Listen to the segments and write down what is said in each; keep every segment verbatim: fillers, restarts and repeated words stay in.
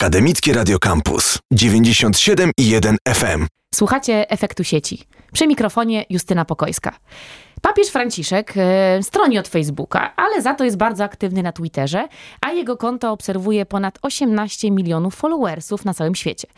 Akademicki Radio Campus dziewięćdziesiąt siedem i jeden F M. Słuchacie Efektu Sieci. Przy mikrofonie Justyna Pokojska. Papież Franciszek e, stroni od Facebooka, ale za to jest bardzo aktywny na Twitterze, a jego konto obserwuje ponad osiemnaście milionów followersów na całym świecie.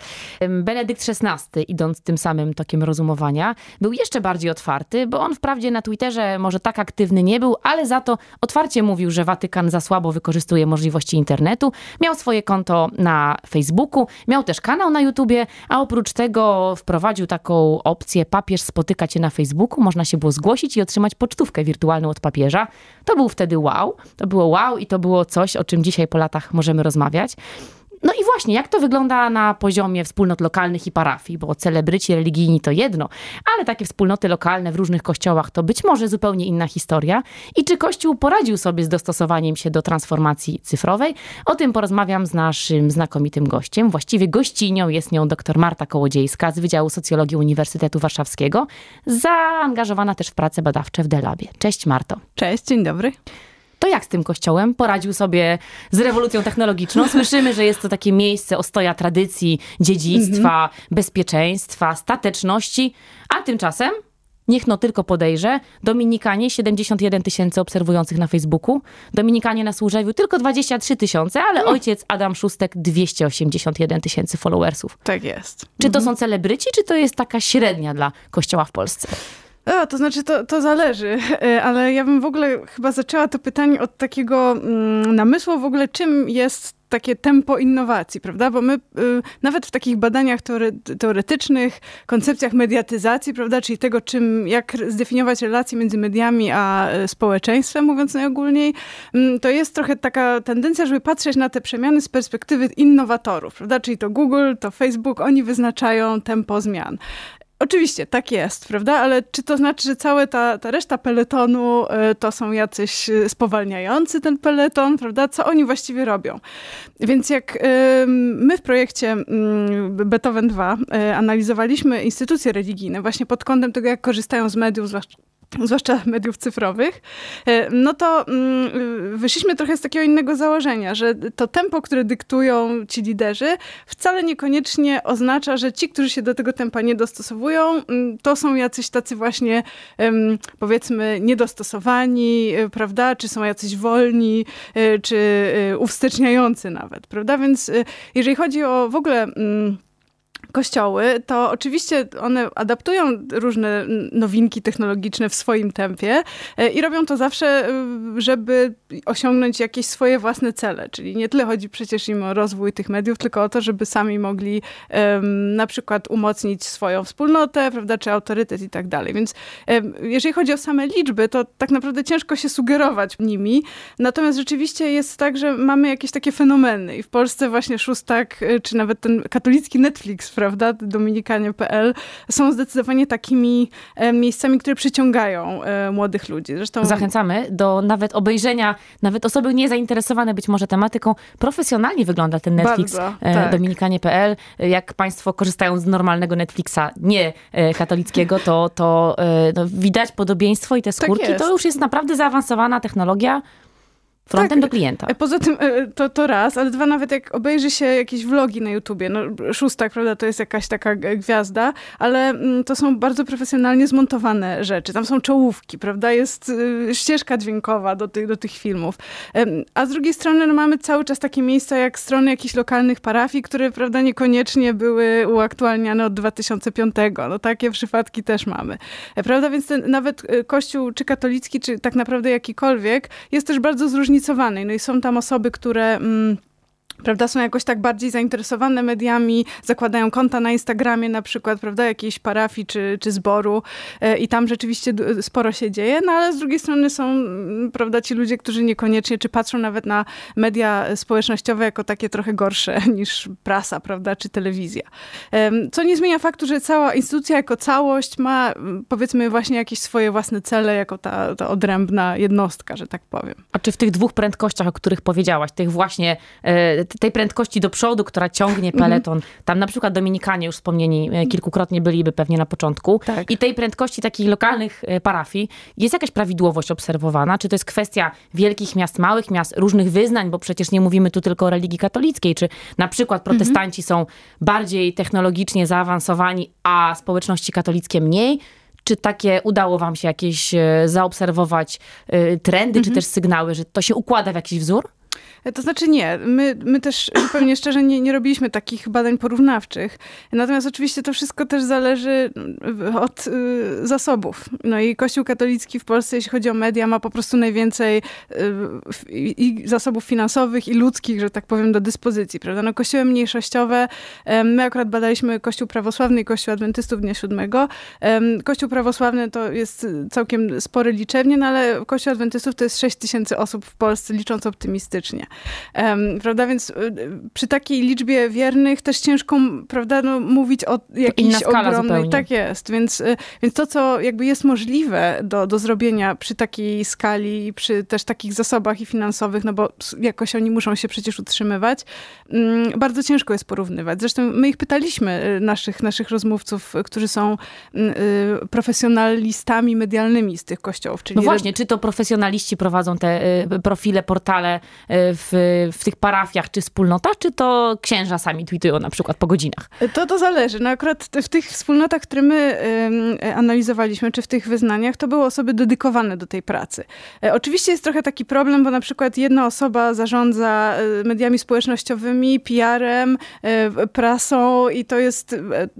Benedykt szesnasty, idąc tym samym tokiem rozumowania, był jeszcze bardziej otwarty, bo on wprawdzie na Twitterze może tak aktywny nie był, ale za to otwarcie mówił, że Watykan za słabo wykorzystuje możliwości internetu. Miał swoje konto na Facebooku, miał też kanał na YouTubie, a oprócz tego wprowadził taką opcję: papież spotyka cię na Facebooku, można się było zgłosić i od otrzymać pocztówkę wirtualną od papieża. To był wtedy wow. To było wow i to było coś, o czym dzisiaj po latach możemy rozmawiać. No i właśnie, jak to wygląda na poziomie wspólnot lokalnych i parafii, bo celebryci religijni to jedno, ale takie wspólnoty lokalne w różnych kościołach to być może zupełnie inna historia. I czy Kościół poradził sobie z dostosowaniem się do transformacji cyfrowej? O tym porozmawiam z naszym znakomitym gościem. Właściwie gościnią jest nią dr Marta Kołodziejska z Wydziału Socjologii Uniwersytetu Warszawskiego, zaangażowana też w prace badawcze w Delabie. Cześć Marto. Cześć, dzień dobry. To jak z tym kościołem poradził sobie z rewolucją technologiczną? Słyszymy, że jest to takie miejsce ostoja tradycji, dziedzictwa, mm-hmm. bezpieczeństwa, stateczności, a tymczasem, niech no tylko podejrzę, Dominikanie, siedemdziesiąt jeden tysięcy obserwujących na Facebooku, Dominikanie na Służewiu tylko dwadzieścia trzy tysiące, ale mm. ojciec Adam Szustek dwieście osiemdziesiąt jeden tysięcy followersów. Tak jest. Czy to mm-hmm. są celebryci, czy to jest taka średnia dla kościoła w Polsce? A, to znaczy, to, to zależy, ale ja bym w ogóle chyba zaczęła to pytanie od takiego mm, namysłu w ogóle, czym jest takie tempo innowacji, prawda? Bo my y, nawet w takich badaniach teore- teoretycznych, koncepcjach mediatyzacji, prawda? Czyli tego, czym, jak zdefiniować relacje między mediami a y, społeczeństwem, mówiąc najogólniej, y, to jest trochę taka tendencja, żeby patrzeć na te przemiany z perspektywy innowatorów, prawda? Czyli to Google, to Facebook, oni wyznaczają tempo zmian. Oczywiście, tak jest, prawda? Ale czy to znaczy, że cała ta, ta reszta peletonu to są jacyś spowalniający ten peleton, prawda? Co oni właściwie robią? Więc jak my w projekcie Beethoven dwa analizowaliśmy instytucje religijne właśnie pod kątem tego, jak korzystają z mediów, zwłaszcza zwłaszcza mediów cyfrowych, no to wyszliśmy trochę z takiego innego założenia, że to tempo, które dyktują ci liderzy, wcale niekoniecznie oznacza, że ci, którzy się do tego tempa nie dostosowują, to są jacyś tacy właśnie, powiedzmy, niedostosowani, prawda, czy są jacyś wolni, czy uwsteczniający nawet, prawda, więc jeżeli chodzi o w ogóle kościoły, to oczywiście one adaptują różne nowinki technologiczne w swoim tempie i robią to zawsze, żeby osiągnąć jakieś swoje własne cele. Czyli nie tyle chodzi przecież im o rozwój tych mediów, tylko o to, żeby sami mogli um, na przykład umocnić swoją wspólnotę, prawda, czy autorytet i tak dalej. Więc um, jeżeli chodzi o same liczby, to tak naprawdę ciężko się sugerować nimi. Natomiast rzeczywiście jest tak, że mamy jakieś takie fenomeny i w Polsce właśnie Szóstak, czy nawet ten katolicki Netflix, prawda, Dominikanie kropka pe el są zdecydowanie takimi e, miejscami, które przyciągają e, młodych ludzi. Zresztą zachęcamy do nawet obejrzenia, nawet osoby niezainteresowane być może tematyką. Profesjonalnie wygląda ten Netflix, bardzo, e, tak. Dominikanie kropka pe el. Jak państwo korzystają z normalnego Netflixa, nie e, katolickiego, to, to e, no, widać podobieństwo i te skórki. Tak, to już jest naprawdę zaawansowana technologia. Frontem tak, do klienta. Poza tym to, to raz, ale dwa, nawet jak obejrzy się jakieś vlogi na YouTubie, no Szóstak, prawda, to jest jakaś taka gwiazda, ale to są bardzo profesjonalnie zmontowane rzeczy. Tam są czołówki, prawda, jest ścieżka dźwiękowa do tych, do tych filmów. A z drugiej strony no, mamy cały czas takie miejsca jak strony jakichś lokalnych parafii, które, prawda, niekoniecznie były uaktualniane od dwa tysiące piątego. No takie przypadki też mamy. Prawda, więc ten, nawet kościół czy katolicki, czy tak naprawdę jakikolwiek, jest też bardzo zróżnicowany. No i są tam osoby, które mm, prawda, są jakoś tak bardziej zainteresowane mediami, zakładają konta na Instagramie na przykład, prawda, jakiejś parafii czy, czy zboru e, i tam rzeczywiście sporo się dzieje, no ale z drugiej strony są, prawda, ci ludzie, którzy niekoniecznie, czy patrzą nawet na media społecznościowe jako takie trochę gorsze niż prasa, prawda, czy telewizja. E, co nie zmienia faktu, że cała instytucja jako całość ma, powiedzmy, właśnie jakieś swoje własne cele, jako ta, ta odrębna jednostka, że tak powiem. A czy w tych dwóch prędkościach, o których powiedziałaś, tych właśnie e, tej prędkości do przodu, która ciągnie peleton. Tam na przykład Dominikanie już wspomnieni kilkukrotnie byliby pewnie na początku. Tak. I tej prędkości takich lokalnych parafii jest jakaś prawidłowość obserwowana? Czy to jest kwestia wielkich miast, małych miast, różnych wyznań, bo przecież nie mówimy tu tylko o religii katolickiej, czy na przykład protestanci mhm. są bardziej technologicznie zaawansowani, a społeczności katolickie mniej? Czy takie udało wam się jakieś zaobserwować trendy, mhm. czy też sygnały, że to się układa w jakiś wzór? To znaczy nie. My, my też zupełnie szczerze nie, nie robiliśmy takich badań porównawczych. Natomiast oczywiście to wszystko też zależy od y, zasobów. No i Kościół katolicki w Polsce, jeśli chodzi o media, ma po prostu najwięcej y, i zasobów finansowych i ludzkich, że tak powiem, do dyspozycji, prawda? No kościoły mniejszościowe, y, my akurat badaliśmy Kościół Prawosławny i Kościół Adwentystów Dnia Siódmego. Y, Kościół Prawosławny to jest całkiem spory liczebnie, no ale Kościół Adwentystów to jest sześć tysięcy osób w Polsce, licząc optymistycznie. Prawda, więc przy takiej liczbie wiernych też ciężko, prawda, no, mówić o jakiejś ogromnej... Tak jest, więc, więc to, co jakby jest możliwe do, do zrobienia przy takiej skali i przy też takich zasobach i finansowych, no bo jakoś oni muszą się przecież utrzymywać, bardzo ciężko jest porównywać. Zresztą my ich pytaliśmy, naszych, naszych rozmówców, którzy są profesjonalistami medialnymi z tych kościołów. Czyli no właśnie, czy to profesjonaliści prowadzą te profile, portale W, w tych parafiach czy wspólnotach, czy to księża sami tweetują na przykład po godzinach? To, to zależy. No akurat w tych wspólnotach, które my y, analizowaliśmy, czy w tych wyznaniach, to były osoby dedykowane do tej pracy. E, oczywiście jest trochę taki problem, bo na przykład jedna osoba zarządza mediami społecznościowymi, P R-em, y, prasą i to jest y,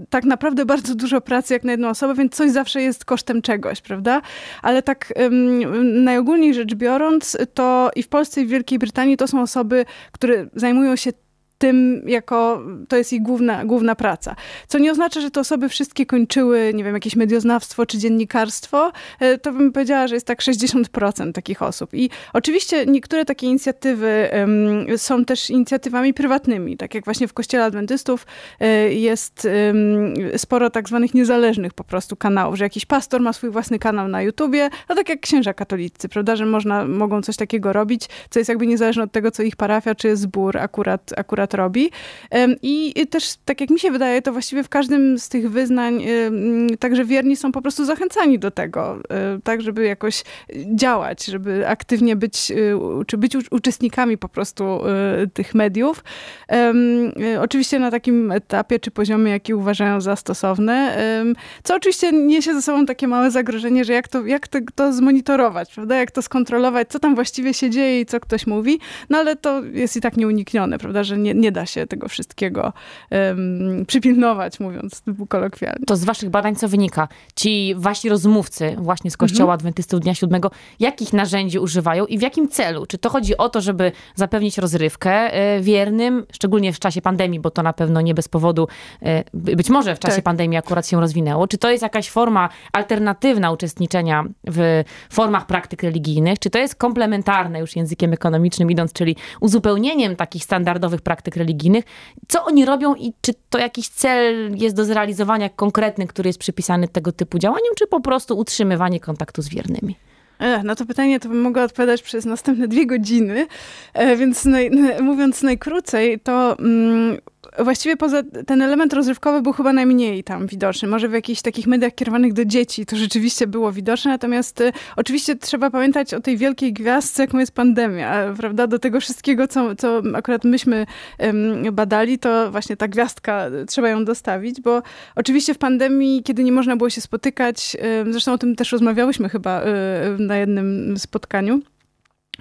tak naprawdę bardzo dużo pracy jak na jedną osobę, więc coś zawsze jest kosztem czegoś, prawda? Ale tak y, najogólniej rzecz biorąc, to i w Polsce, i w Wielkiej Brytanii to są osoby, które zajmują się tym, jako to jest ich główna, główna praca. Co nie oznacza, że te osoby wszystkie kończyły, nie wiem, jakieś medioznawstwo czy dziennikarstwo. To bym powiedziała, że jest tak sześćdziesiąt procent takich osób. I oczywiście niektóre takie inicjatywy um, są też inicjatywami prywatnymi. Tak jak właśnie w Kościele Adwentystów um, jest um, sporo tak zwanych niezależnych po prostu kanałów, że jakiś pastor ma swój własny kanał na YouTubie, no tak jak księża katolicy, prawda, że można, mogą coś takiego robić, co jest jakby niezależne od tego, co ich parafia, czy zbór akurat, akurat robi. I też, tak jak mi się wydaje, to właściwie w każdym z tych wyznań także wierni są po prostu zachęcani do tego, tak, żeby jakoś działać, żeby aktywnie być, czy być uczestnikami po prostu tych mediów. Oczywiście na takim etapie, czy poziomie, jaki uważają za stosowne, co oczywiście niesie ze sobą takie małe zagrożenie, że jak to, jak to, to zmonitorować, prawda, jak to skontrolować, co tam właściwie się dzieje i co ktoś mówi, no ale to jest i tak nieuniknione, prawda, że nie Nie da się tego wszystkiego um, przypilnować, mówiąc kolokwialnie. To z waszych badań co wynika? Ci wasi rozmówcy właśnie z Kościoła mhm. Adwentystów Dnia Siódmego, jakich narzędzi używają i w jakim celu? Czy to chodzi o to, żeby zapewnić rozrywkę wiernym, szczególnie w czasie pandemii, bo to na pewno nie bez powodu, być może w czasie tak. pandemii akurat się rozwinęło. Czy to jest jakaś forma alternatywna uczestniczenia w formach praktyk religijnych? Czy to jest komplementarne już językiem ekonomicznym idąc, czyli uzupełnieniem takich standardowych praktyk praktyk religijnych? Co oni robią i czy to jakiś cel jest do zrealizowania konkretny, który jest przypisany tego typu działaniom, czy po prostu utrzymywanie kontaktu z wiernymi? No to pytanie to bym mogła odpowiadać przez następne dwie godziny, więc naj, mówiąc najkrócej, to... Mm, właściwie poza ten element rozrywkowy był chyba najmniej tam widoczny. Może w jakichś takich mediach kierowanych do dzieci to rzeczywiście było widoczne, natomiast y, oczywiście trzeba pamiętać o tej wielkiej gwiazdce, jaką jest pandemia, prawda? Do tego wszystkiego, co, co akurat myśmy y, badali, to właśnie ta gwiazdka, trzeba ją dostawić, bo oczywiście w pandemii, kiedy nie można było się spotykać, y, zresztą o tym też rozmawiałyśmy chyba y, na jednym spotkaniu,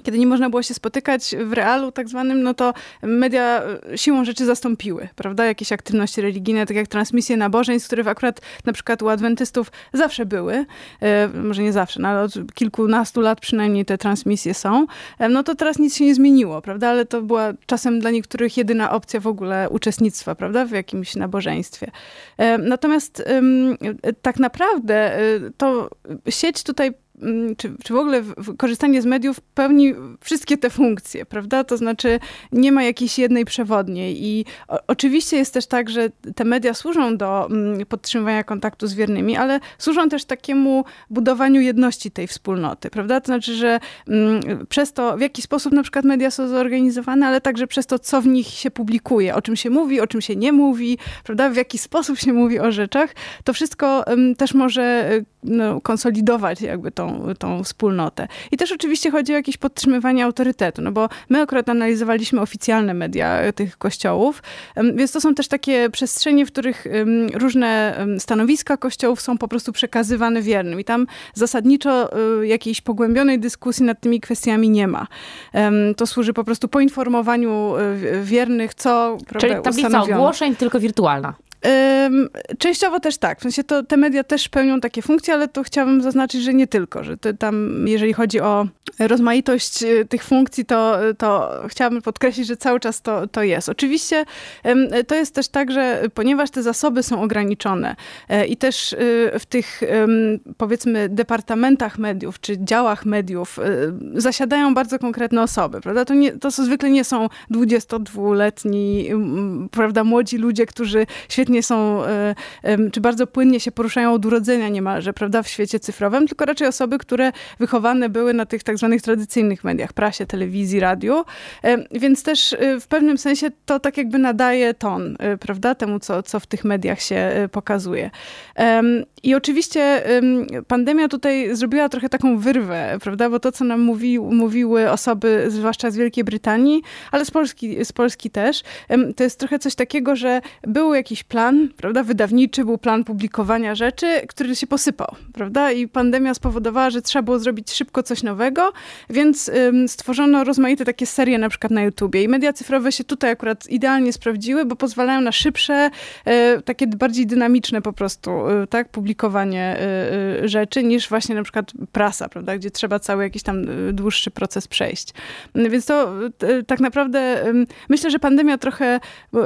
kiedy nie można było się spotykać w realu tak zwanym, no to media siłą rzeczy zastąpiły, prawda, jakieś aktywności religijne, tak jak transmisje nabożeństw, które akurat na przykład u adwentystów zawsze były, e, może nie zawsze, no ale od kilkunastu lat przynajmniej te transmisje są, e, no to teraz nic się nie zmieniło, prawda, ale to była czasem dla niektórych jedyna opcja w ogóle uczestnictwa, prawda, w jakimś nabożeństwie. E, natomiast e, tak naprawdę e, to sieć tutaj czy, czy w ogóle korzystanie z mediów pełni wszystkie te funkcje, prawda? To znaczy nie ma jakiejś jednej przewodniej i o, oczywiście jest też tak, że te media służą do podtrzymywania kontaktu z wiernymi, ale służą też takiemu budowaniu jedności tej wspólnoty, prawda? To znaczy, że przez to, w jaki sposób na przykład media są zorganizowane, ale także przez to, co w nich się publikuje, o czym się mówi, o czym się nie mówi, prawda? W jaki sposób się mówi o rzeczach, to wszystko też może no, konsolidować jakby tą, tą wspólnotę. I też oczywiście chodzi o jakieś podtrzymywanie autorytetu, no bo my akurat analizowaliśmy oficjalne media tych kościołów, więc to są też takie przestrzenie, w których różne stanowiska kościołów są po prostu przekazywane wiernym i tam zasadniczo jakiejś pogłębionej dyskusji nad tymi kwestiami nie ma. To służy po prostu poinformowaniu wiernych, co ustanowiono. Czyli tablica ogłoszeń, tylko wirtualna. Częściowo też tak. W sensie to, te media też pełnią takie funkcje, ale to chciałabym zaznaczyć, że nie tylko, że tam, jeżeli chodzi o rozmaitość tych funkcji, to, to chciałabym podkreślić, że cały czas to, to jest. Oczywiście to jest też tak, że ponieważ te zasoby są ograniczone i też w tych, powiedzmy, departamentach mediów, czy działach mediów zasiadają bardzo konkretne osoby, prawda? To, nie, to zwykle nie są dwudziestodwuletni, prawda, młodzi ludzie, którzy świetnie nie są, czy bardzo płynnie się poruszają od urodzenia niemalże, prawda, w świecie cyfrowym, tylko raczej osoby, które wychowane były na tych tak zwanych tradycyjnych mediach, prasie, telewizji, radiu, więc też w pewnym sensie to tak jakby nadaje ton, prawda, temu, co, co w tych mediach się pokazuje. I oczywiście pandemia tutaj zrobiła trochę taką wyrwę, prawda, bo to, co nam mówi, mówiły osoby, zwłaszcza z Wielkiej Brytanii, ale z Polski, z Polski też, to jest trochę coś takiego, że był jakiś plan, prawda, wydawniczy, był plan publikowania rzeczy, który się posypał, prawda, i pandemia spowodowała, że trzeba było zrobić szybko coś nowego, więc ym, stworzono rozmaite takie serie na przykład na YouTubie i media cyfrowe się tutaj akurat idealnie sprawdziły, bo pozwalają na szybsze, y, takie bardziej dynamiczne po prostu, y, tak, publikowanie y, y, rzeczy niż właśnie na przykład prasa, prawda, gdzie trzeba cały jakiś tam dłuższy proces przejść. Y, więc to y, tak naprawdę y, myślę, że pandemia trochę,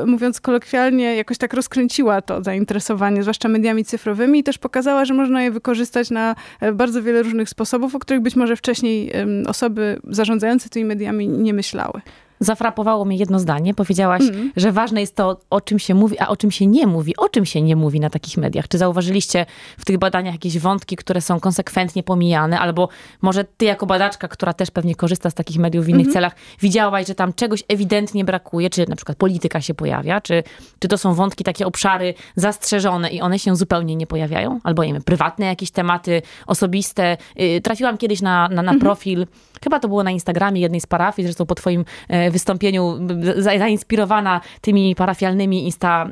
mówiąc kolokwialnie, jakoś tak rozkręciła Kręciła to zainteresowanie, zwłaszcza mediami cyfrowymi i też pokazała, że można je wykorzystać na bardzo wiele różnych sposobów, o których być może wcześniej osoby zarządzające tymi mediami nie myślały. Zafrapowało mnie jedno zdanie. Powiedziałaś, mm. że ważne jest to, o czym się mówi, a o czym się nie mówi. O czym się nie mówi na takich mediach? Czy zauważyliście w tych badaniach jakieś wątki, które są konsekwentnie pomijane? Albo może ty jako badaczka, która też pewnie korzysta z takich mediów w innych mm-hmm. celach, widziałaś, że tam czegoś ewidentnie brakuje? Czy na przykład polityka się pojawia? Czy, czy to są wątki, takie obszary zastrzeżone i one się zupełnie nie pojawiają? Albo nie wiem, prywatne jakieś tematy, osobiste. Yy, trafiłam kiedyś na, na, na mm-hmm. profil, chyba to było na Instagramie jednej z parafii, zresztą po twoim yy, wystąpieniu, zainspirowana tymi parafialnymi Insta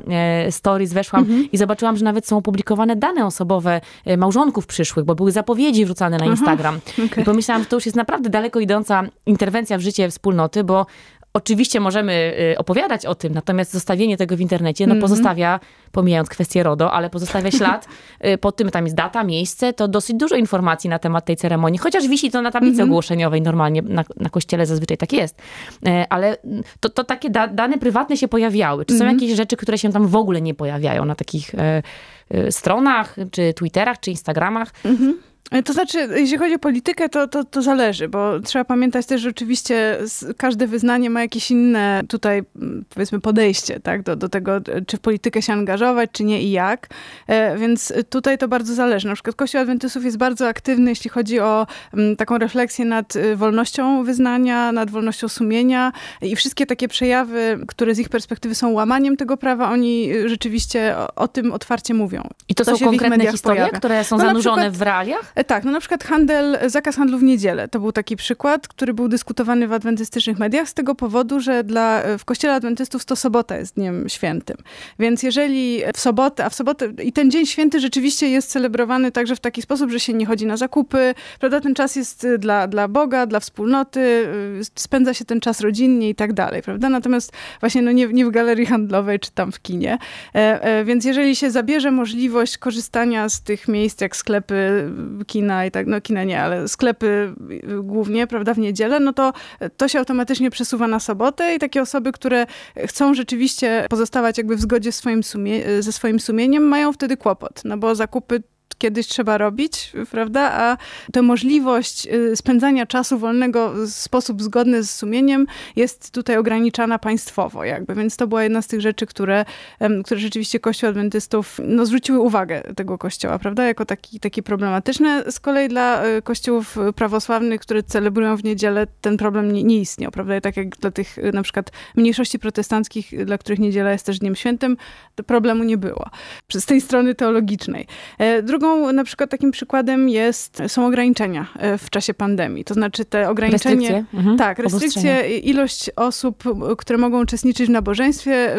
Stories, weszłam mhm. i zobaczyłam, że nawet są opublikowane dane osobowe małżonków przyszłych, bo były zapowiedzi wrzucane na Instagram. Aha, okay. I pomyślałam, że to już jest naprawdę daleko idąca interwencja w życie wspólnoty, bo oczywiście możemy opowiadać o tym, natomiast zostawienie tego w internecie, no pozostawia, mm-hmm. pomijając kwestię RODO, ale pozostawia ślad po tym, tam jest data, miejsce, to dosyć dużo informacji na temat tej ceremonii, chociaż wisi to na tablicy mm-hmm. ogłoszeniowej normalnie, na, na kościele zazwyczaj tak jest. Ale to, to takie da, dane prywatne się pojawiały. Czy są mm-hmm. jakieś rzeczy, które się tam w ogóle nie pojawiają na takich e, e, stronach, czy Twitterach, czy Instagramach? Mm-hmm. To znaczy, jeśli chodzi o politykę, to, to, to zależy, bo trzeba pamiętać też, że oczywiście każde wyznanie ma jakieś inne tutaj, powiedzmy, podejście, tak, do, do tego, czy w politykę się angażować, czy nie i jak, więc tutaj to bardzo zależy. Na przykład Kościół Adwentystów jest bardzo aktywny, jeśli chodzi o taką refleksję nad wolnością wyznania, nad wolnością sumienia i wszystkie takie przejawy, które z ich perspektywy są łamaniem tego prawa, oni rzeczywiście o, o tym otwarcie mówią. I to, to są konkretne historie, pojawia. które są no, zanurzone przykład, w realiach? Tak, no na przykład handel, zakaz handlu w niedzielę. To był taki przykład, który był dyskutowany w adwentystycznych mediach z tego powodu, że dla, w kościele adwentystów to sobota jest dniem świętym. Więc jeżeli w sobotę, a w sobotę i ten dzień święty rzeczywiście jest celebrowany także w taki sposób, że się nie chodzi na zakupy, prawda, ten czas jest dla, dla Boga, dla wspólnoty, spędza się ten czas rodzinnie i tak dalej, prawda. Natomiast właśnie no nie, nie w galerii handlowej czy tam w kinie. E, e, więc jeżeli się zabierze możliwość korzystania z tych miejsc jak sklepy, kina i tak, no kina nie, ale sklepy głównie, prawda, w niedzielę, no to to się automatycznie przesuwa na sobotę i takie osoby, które chcą rzeczywiście pozostawać jakby w zgodzie swoim sumie- ze swoim sumieniem, mają wtedy kłopot, no bo zakupy kiedyś trzeba robić, prawda? A ta możliwość spędzania czasu wolnego w sposób zgodny z sumieniem jest tutaj ograniczana państwowo jakby. Więc to była jedna z tych rzeczy, które, które rzeczywiście Kościół Adwentystów no, zwróciły uwagę tego kościoła, prawda? Jako taki, taki problematyczne. Z kolei dla kościołów prawosławnych, które celebrują w niedzielę, ten problem nie, nie istniał, prawda? I tak jak dla tych na przykład mniejszości protestanckich, dla których niedziela jest też dniem świętym, to problemu nie było. Z tej strony teologicznej. Drugą na przykład takim przykładem jest, są ograniczenia w czasie pandemii. To znaczy te ograniczenie... Restrykcje. Tak, restrykcje, ilość osób, które mogą uczestniczyć w nabożeństwie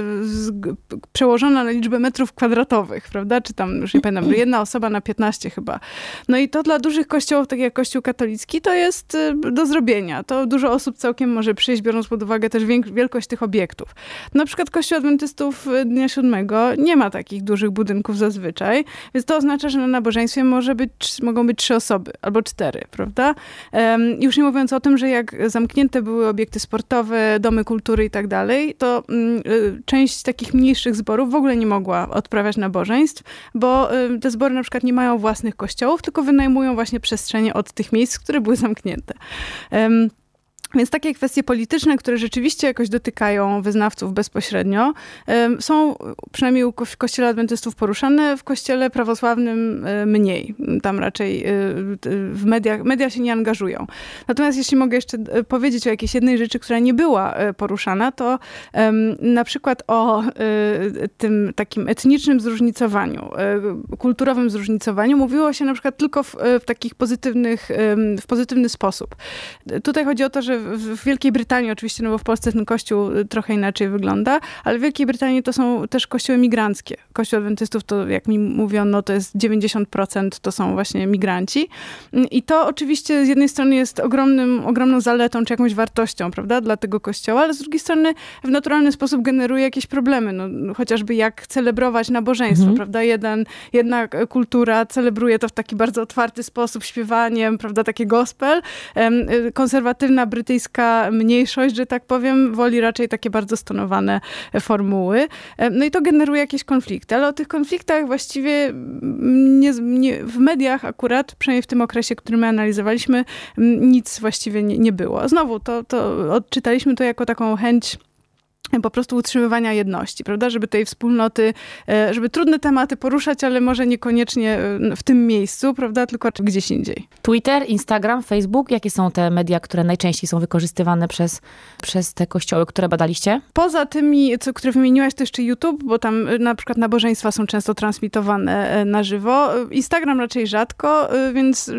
przełożona na liczbę metrów kwadratowych, prawda? Czy tam, już nie pamiętam, jedna osoba na piętnaście chyba. No i to dla dużych kościołów, tak jak Kościół katolicki, to jest do zrobienia. To dużo osób całkiem może przyjść, biorąc pod uwagę też wielkość tych obiektów. Na przykład Kościół Adwentystów Dnia Siódmego nie ma takich dużych budynków zazwyczaj, więc to oznacza, że na nabożeństwie może być, mogą być trzy osoby albo cztery, prawda? Um, już nie mówiąc o tym, że jak zamknięte były obiekty sportowe, domy kultury i tak dalej, to um, część takich mniejszych zborów w ogóle nie mogła odprawiać nabożeństw, bo um, te zbory na przykład nie mają własnych kościołów, tylko wynajmują właśnie przestrzenie od tych miejsc, które były zamknięte. Um, Więc takie kwestie polityczne, które rzeczywiście jakoś dotykają wyznawców bezpośrednio, są przynajmniej w Kościele Adwentystów poruszane, w Kościele Prawosławnym mniej. Tam raczej w mediach, media się nie angażują. Natomiast jeśli mogę jeszcze powiedzieć o jakiejś jednej rzeczy, która nie była poruszana, to na przykład o tym takim etnicznym zróżnicowaniu, kulturowym zróżnicowaniu mówiło się na przykład tylko w, w takich pozytywnych, w pozytywny sposób. Tutaj chodzi o to, że w Wielkiej Brytanii oczywiście, no bo w Polsce ten kościół trochę inaczej wygląda, ale w Wielkiej Brytanii to są też kościoły migranckie. Kościół Adwentystów to, jak mi mówiono, to jest dziewięćdziesiąt procent to są właśnie migranci. I to oczywiście z jednej strony jest ogromnym, ogromną zaletą, czy jakąś wartością, prawda, dla tego kościoła, ale z drugiej strony w naturalny sposób generuje jakieś problemy. No, chociażby jak celebrować nabożeństwo, mhm. prawda, Jeden, jedna kultura celebruje to w taki bardzo otwarty sposób, śpiewaniem, prawda, takie gospel. Konserwatywna Brytania brytyjska mniejszość, że tak powiem, woli raczej takie bardzo stonowane formuły. No i to generuje jakieś konflikty. Ale o tych konfliktach właściwie nie, nie, w mediach akurat, przynajmniej w tym okresie, który my analizowaliśmy, nic właściwie nie, nie było. Znowu, to, to odczytaliśmy to jako taką chęć po prostu utrzymywania jedności, prawda? Żeby tej wspólnoty, żeby trudne tematy poruszać, ale może niekoniecznie w tym miejscu, prawda? Tylko gdzieś indziej. Twitter, Instagram, Facebook. Jakie są te media, które najczęściej są wykorzystywane przez, przez te kościoły, które badaliście? Poza tymi, co, które wymieniłaś, to jeszcze YouTube, bo tam na przykład nabożeństwa są często transmitowane na żywo. Instagram raczej rzadko, więc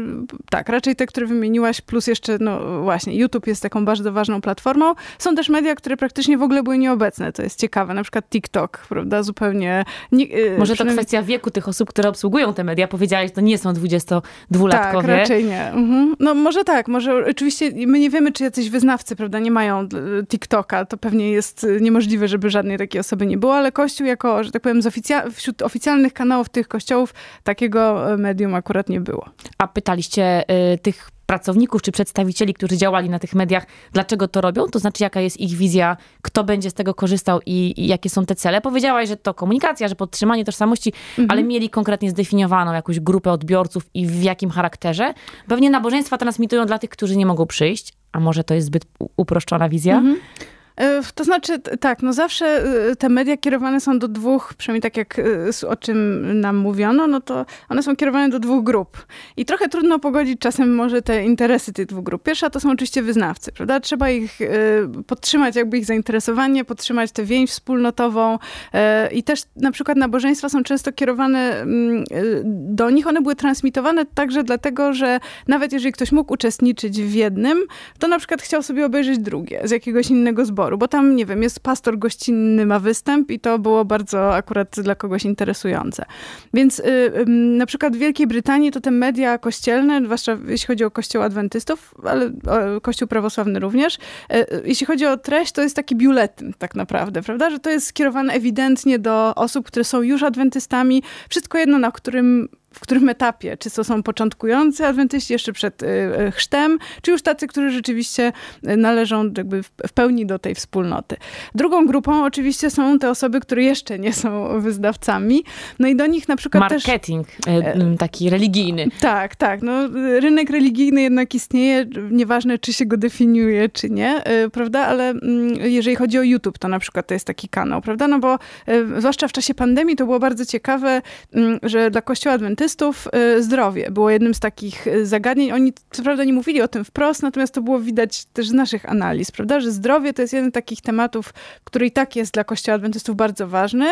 tak, raczej te, które wymieniłaś, plus jeszcze, no właśnie, YouTube jest taką bardzo ważną platformą. Są też media, które praktycznie w ogóle były nieobecne. To jest ciekawe. Na przykład TikTok, prawda, zupełnie... Nie, Może przynajmniej... to kwestia wieku tych osób, które obsługują te media. Powiedziałaś, że to nie są dwudziestodwulatkowie. Tak, raczej nie. Mhm. No może tak, może oczywiście my nie wiemy, czy jacyś wyznawcy, prawda, nie mają TikToka. To pewnie jest niemożliwe, żeby żadnej takiej osoby nie było, ale Kościół jako, że tak powiem, z oficja- wśród oficjalnych kanałów tych kościołów takiego medium akurat nie było. A pytaliście y, tych pracowników czy przedstawicieli, którzy działali na tych mediach, dlaczego to robią? To znaczy, jaka jest ich wizja, kto będzie z tego korzystał i, i jakie są te cele? Powiedziałaś, że to komunikacja, że podtrzymanie tożsamości, mhm. ale mieli konkretnie zdefiniowaną jakąś grupę odbiorców i w jakim charakterze? Pewnie nabożeństwa transmitują dla tych, którzy nie mogą przyjść, a może to jest zbyt uproszczona wizja? Mhm. To znaczy, tak, no zawsze te media kierowane są do dwóch, przynajmniej tak jak o czym nam mówiono, no to one są kierowane do dwóch grup. I trochę trudno pogodzić czasem może te interesy tych dwóch grup. Pierwsza to są oczywiście wyznawcy, prawda? Trzeba ich podtrzymać, jakby ich zainteresowanie, podtrzymać tę więź wspólnotową i też na przykład nabożeństwa są często kierowane do nich. One były transmitowane także dlatego, że nawet jeżeli ktoś mógł uczestniczyć w jednym, to na przykład chciał sobie obejrzeć drugie z jakiegoś innego zboru. Bo tam, nie wiem, jest pastor gościnny, ma występ i to było bardzo akurat dla kogoś interesujące. Więc yy, na przykład w Wielkiej Brytanii to te media kościelne, zwłaszcza jeśli chodzi o Kościół Adwentystów, ale o Kościół Prawosławny również, yy, jeśli chodzi o treść, to jest taki biuletyn tak naprawdę, prawda? Że to jest skierowane ewidentnie do osób, które są już adwentystami. Wszystko jedno, na którym w którym etapie? Czy to są początkujący adwentyści jeszcze przed chrztem, czy już tacy, którzy rzeczywiście należą jakby w pełni do tej wspólnoty. Drugą grupą oczywiście są te osoby, które jeszcze nie są wyznawcami. No i do nich na przykład marketing też... Marketing taki religijny. Tak, tak. No, rynek religijny jednak istnieje, nieważne czy się go definiuje, czy nie, prawda? Ale jeżeli chodzi o YouTube, to na przykład to jest taki kanał, prawda? No bo zwłaszcza w czasie pandemii to było bardzo ciekawe, że dla Kościoła Adwentystów zdrowie było jednym z takich zagadnień. Oni co prawda nie mówili o tym wprost, natomiast to było widać też z naszych analiz, prawda? Że zdrowie to jest jeden z takich tematów, który i tak jest dla Kościoła Adwentystów bardzo ważny.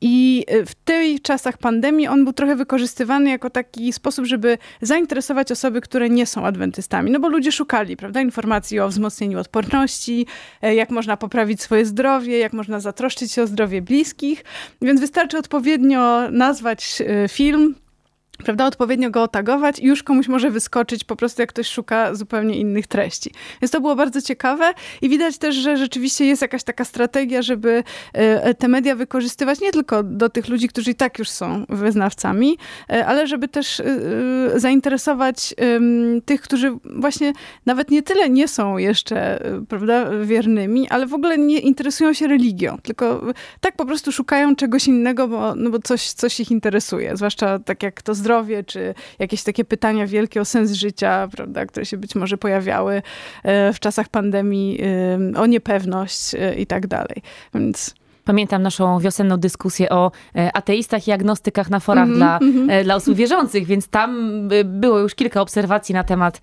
I w tych czasach pandemii on był trochę wykorzystywany jako taki sposób, żeby zainteresować osoby, które nie są adwentystami. No bo ludzie szukali, prawda, informacji o wzmocnieniu odporności, jak można poprawić swoje zdrowie, jak można zatroszczyć się o zdrowie bliskich. Więc wystarczy odpowiednio nazwać film, prawda, odpowiednio go otagować i już komuś może wyskoczyć po prostu, jak ktoś szuka zupełnie innych treści. Więc to było bardzo ciekawe i widać też, że rzeczywiście jest jakaś taka strategia, żeby te media wykorzystywać nie tylko do tych ludzi, którzy i tak już są wyznawcami, ale żeby też zainteresować tych, którzy właśnie nawet nie tyle nie są jeszcze, prawda, wiernymi, ale w ogóle nie interesują się religią, tylko tak po prostu szukają czegoś innego, bo, no bo coś, coś ich interesuje, zwłaszcza tak jak to zdrowie, czy jakieś takie pytania wielkie o sens życia, prawda, które się być może pojawiały w czasach pandemii, o niepewność i tak dalej. Więc... Pamiętam naszą wiosenną dyskusję o ateistach i agnostykach na forach mm-hmm, dla, mm-hmm. dla osób wierzących, więc tam było już kilka obserwacji na temat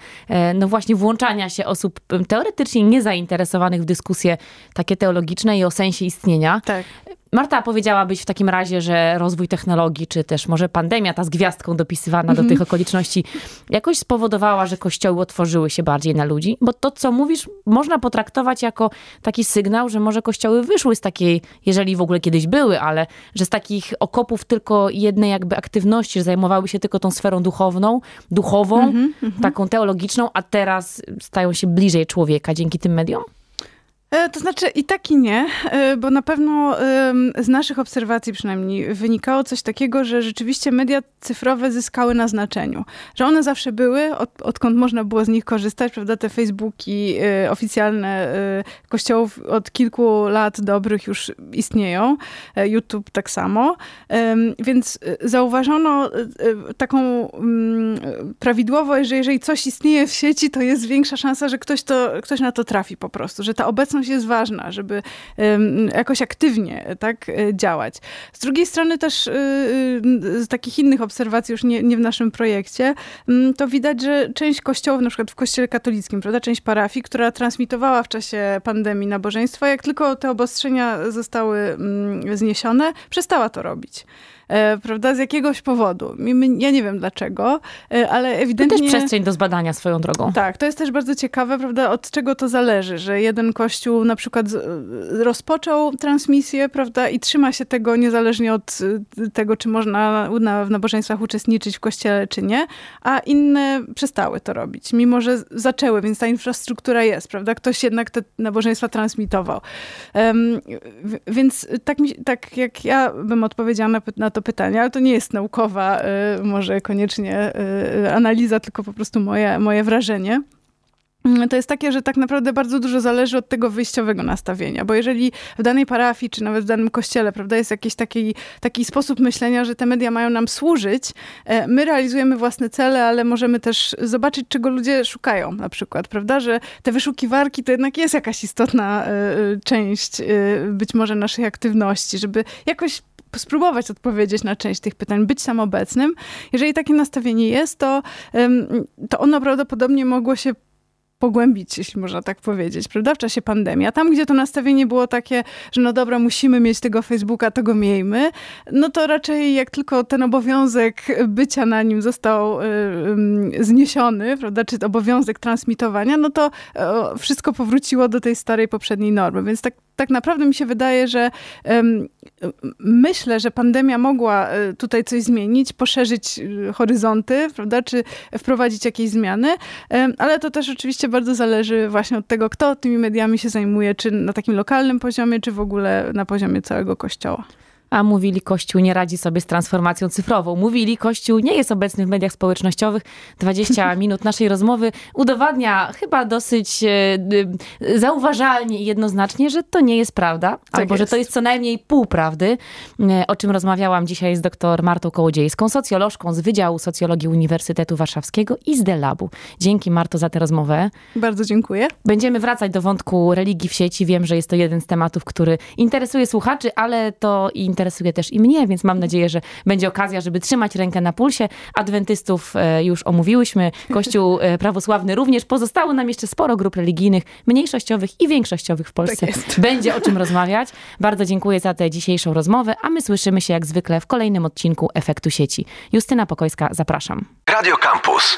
no właśnie włączania się osób teoretycznie niezainteresowanych w dyskusje takie teologiczne i o sensie istnienia. Tak. Marta, powiedziałabyś w takim razie, że rozwój technologii, czy też może pandemia, ta z gwiazdką dopisywana mm-hmm. do tych okoliczności, jakoś spowodowała, że kościoły otworzyły się bardziej na ludzi? Bo to, co mówisz, można potraktować jako taki sygnał, że może kościoły wyszły z takiej, jeżeli w ogóle kiedyś były, ale że z takich okopów tylko jednej jakby aktywności, że zajmowały się tylko tą sferą duchowną, duchową, mm-hmm, mm-hmm. taką teologiczną, a teraz stają się bliżej człowieka dzięki tym mediom? To znaczy i tak i nie, bo na pewno z naszych obserwacji przynajmniej wynikało coś takiego, że rzeczywiście media cyfrowe zyskały na znaczeniu. Że one zawsze były, od, odkąd można było z nich korzystać, prawda, te Facebooki oficjalne kościołów od kilku lat dobrych już istnieją, YouTube tak samo, więc zauważono taką prawidłowość, że jeżeli coś istnieje w sieci, to jest większa szansa, że ktoś, to, ktoś na to trafi po prostu, że ta obecność jest ważna, żeby jakoś aktywnie tak działać. Z drugiej strony też z takich innych obserwacji, już nie, nie w naszym projekcie, to widać, że część kościołów, na przykład w kościele katolickim, prawda, część parafii, która transmitowała w czasie pandemii nabożeństwa, jak tylko te obostrzenia zostały zniesione, przestała to robić. Prawda, z jakiegoś powodu. Ja nie wiem dlaczego, ale ewidentnie... To też przestrzeń do zbadania swoją drogą. Tak, to jest też bardzo ciekawe, prawda, od czego to zależy, że jeden kościół na przykład rozpoczął transmisję, prawda, i trzyma się tego niezależnie od tego, czy można w nabożeństwach uczestniczyć w kościele, czy nie, a inne przestały to robić, mimo że zaczęły, więc ta infrastruktura jest, prawda, ktoś jednak te nabożeństwa transmitował. Um, więc tak, mi, tak jak ja bym odpowiedziała na, na to pytanie, ale to nie jest naukowa, y, może koniecznie y, analiza, tylko po prostu moje, moje wrażenie. To jest takie, że tak naprawdę bardzo dużo zależy od tego wyjściowego nastawienia, bo jeżeli w danej parafii, czy nawet w danym kościele, prawda, jest jakiś taki, taki sposób myślenia, że te media mają nam służyć, my realizujemy własne cele, ale możemy też zobaczyć, czego ludzie szukają na przykład, prawda, że te wyszukiwarki to jednak jest jakaś istotna y, część y, być może naszych aktywności, żeby jakoś spróbować odpowiedzieć na część tych pytań, być tam obecnym. Jeżeli takie nastawienie jest, to, to ono prawdopodobnie mogło się pogłębić, jeśli można tak powiedzieć, prawda, w czasie pandemii. A tam, gdzie to nastawienie było takie, że no dobra, musimy mieć tego Facebooka, to go miejmy, no to raczej jak tylko ten obowiązek bycia na nim został y, y, zniesiony, prawda, czy obowiązek transmitowania, no to y, wszystko powróciło do tej starej, poprzedniej normy. Więc tak, tak naprawdę mi się wydaje, że y, y, myślę, że pandemia mogła y, tutaj coś zmienić, poszerzyć y, horyzonty, prawda, czy wprowadzić jakieś zmiany, y, ale to też oczywiście bardzo zależy właśnie od tego, kto tymi mediami się zajmuje, czy na takim lokalnym poziomie, czy w ogóle na poziomie całego kościoła. a mówili, Kościół nie radzi sobie z transformacją cyfrową. Mówili, Kościół nie jest obecny w mediach społecznościowych. dwadzieścia minut naszej rozmowy udowadnia chyba dosyć zauważalnie i jednoznacznie, że to nie jest prawda, tak albo jest. Że to jest co najmniej pół prawdy, o czym rozmawiałam dzisiaj z dr Martą Kołodziejską, socjolożką z Wydziału Socjologii Uniwersytetu Warszawskiego i z Delabu. Dzięki, Marto, za tę rozmowę. Bardzo dziękuję. Będziemy wracać do wątku religii w sieci. Wiem, że jest to jeden z tematów, który interesuje słuchaczy, ale to interesuje też i mnie, więc mam nadzieję, że będzie okazja, żeby trzymać rękę na pulsie. Adwentystów już omówiłyśmy, Kościół Prawosławny również. Pozostało nam jeszcze sporo grup religijnych, mniejszościowych i większościowych w Polsce. Tak będzie o czym rozmawiać. Bardzo dziękuję za tę dzisiejszą rozmowę, a my słyszymy się jak zwykle w kolejnym odcinku Efektu Sieci. Justyna Pokojska, zapraszam. Radio Campus.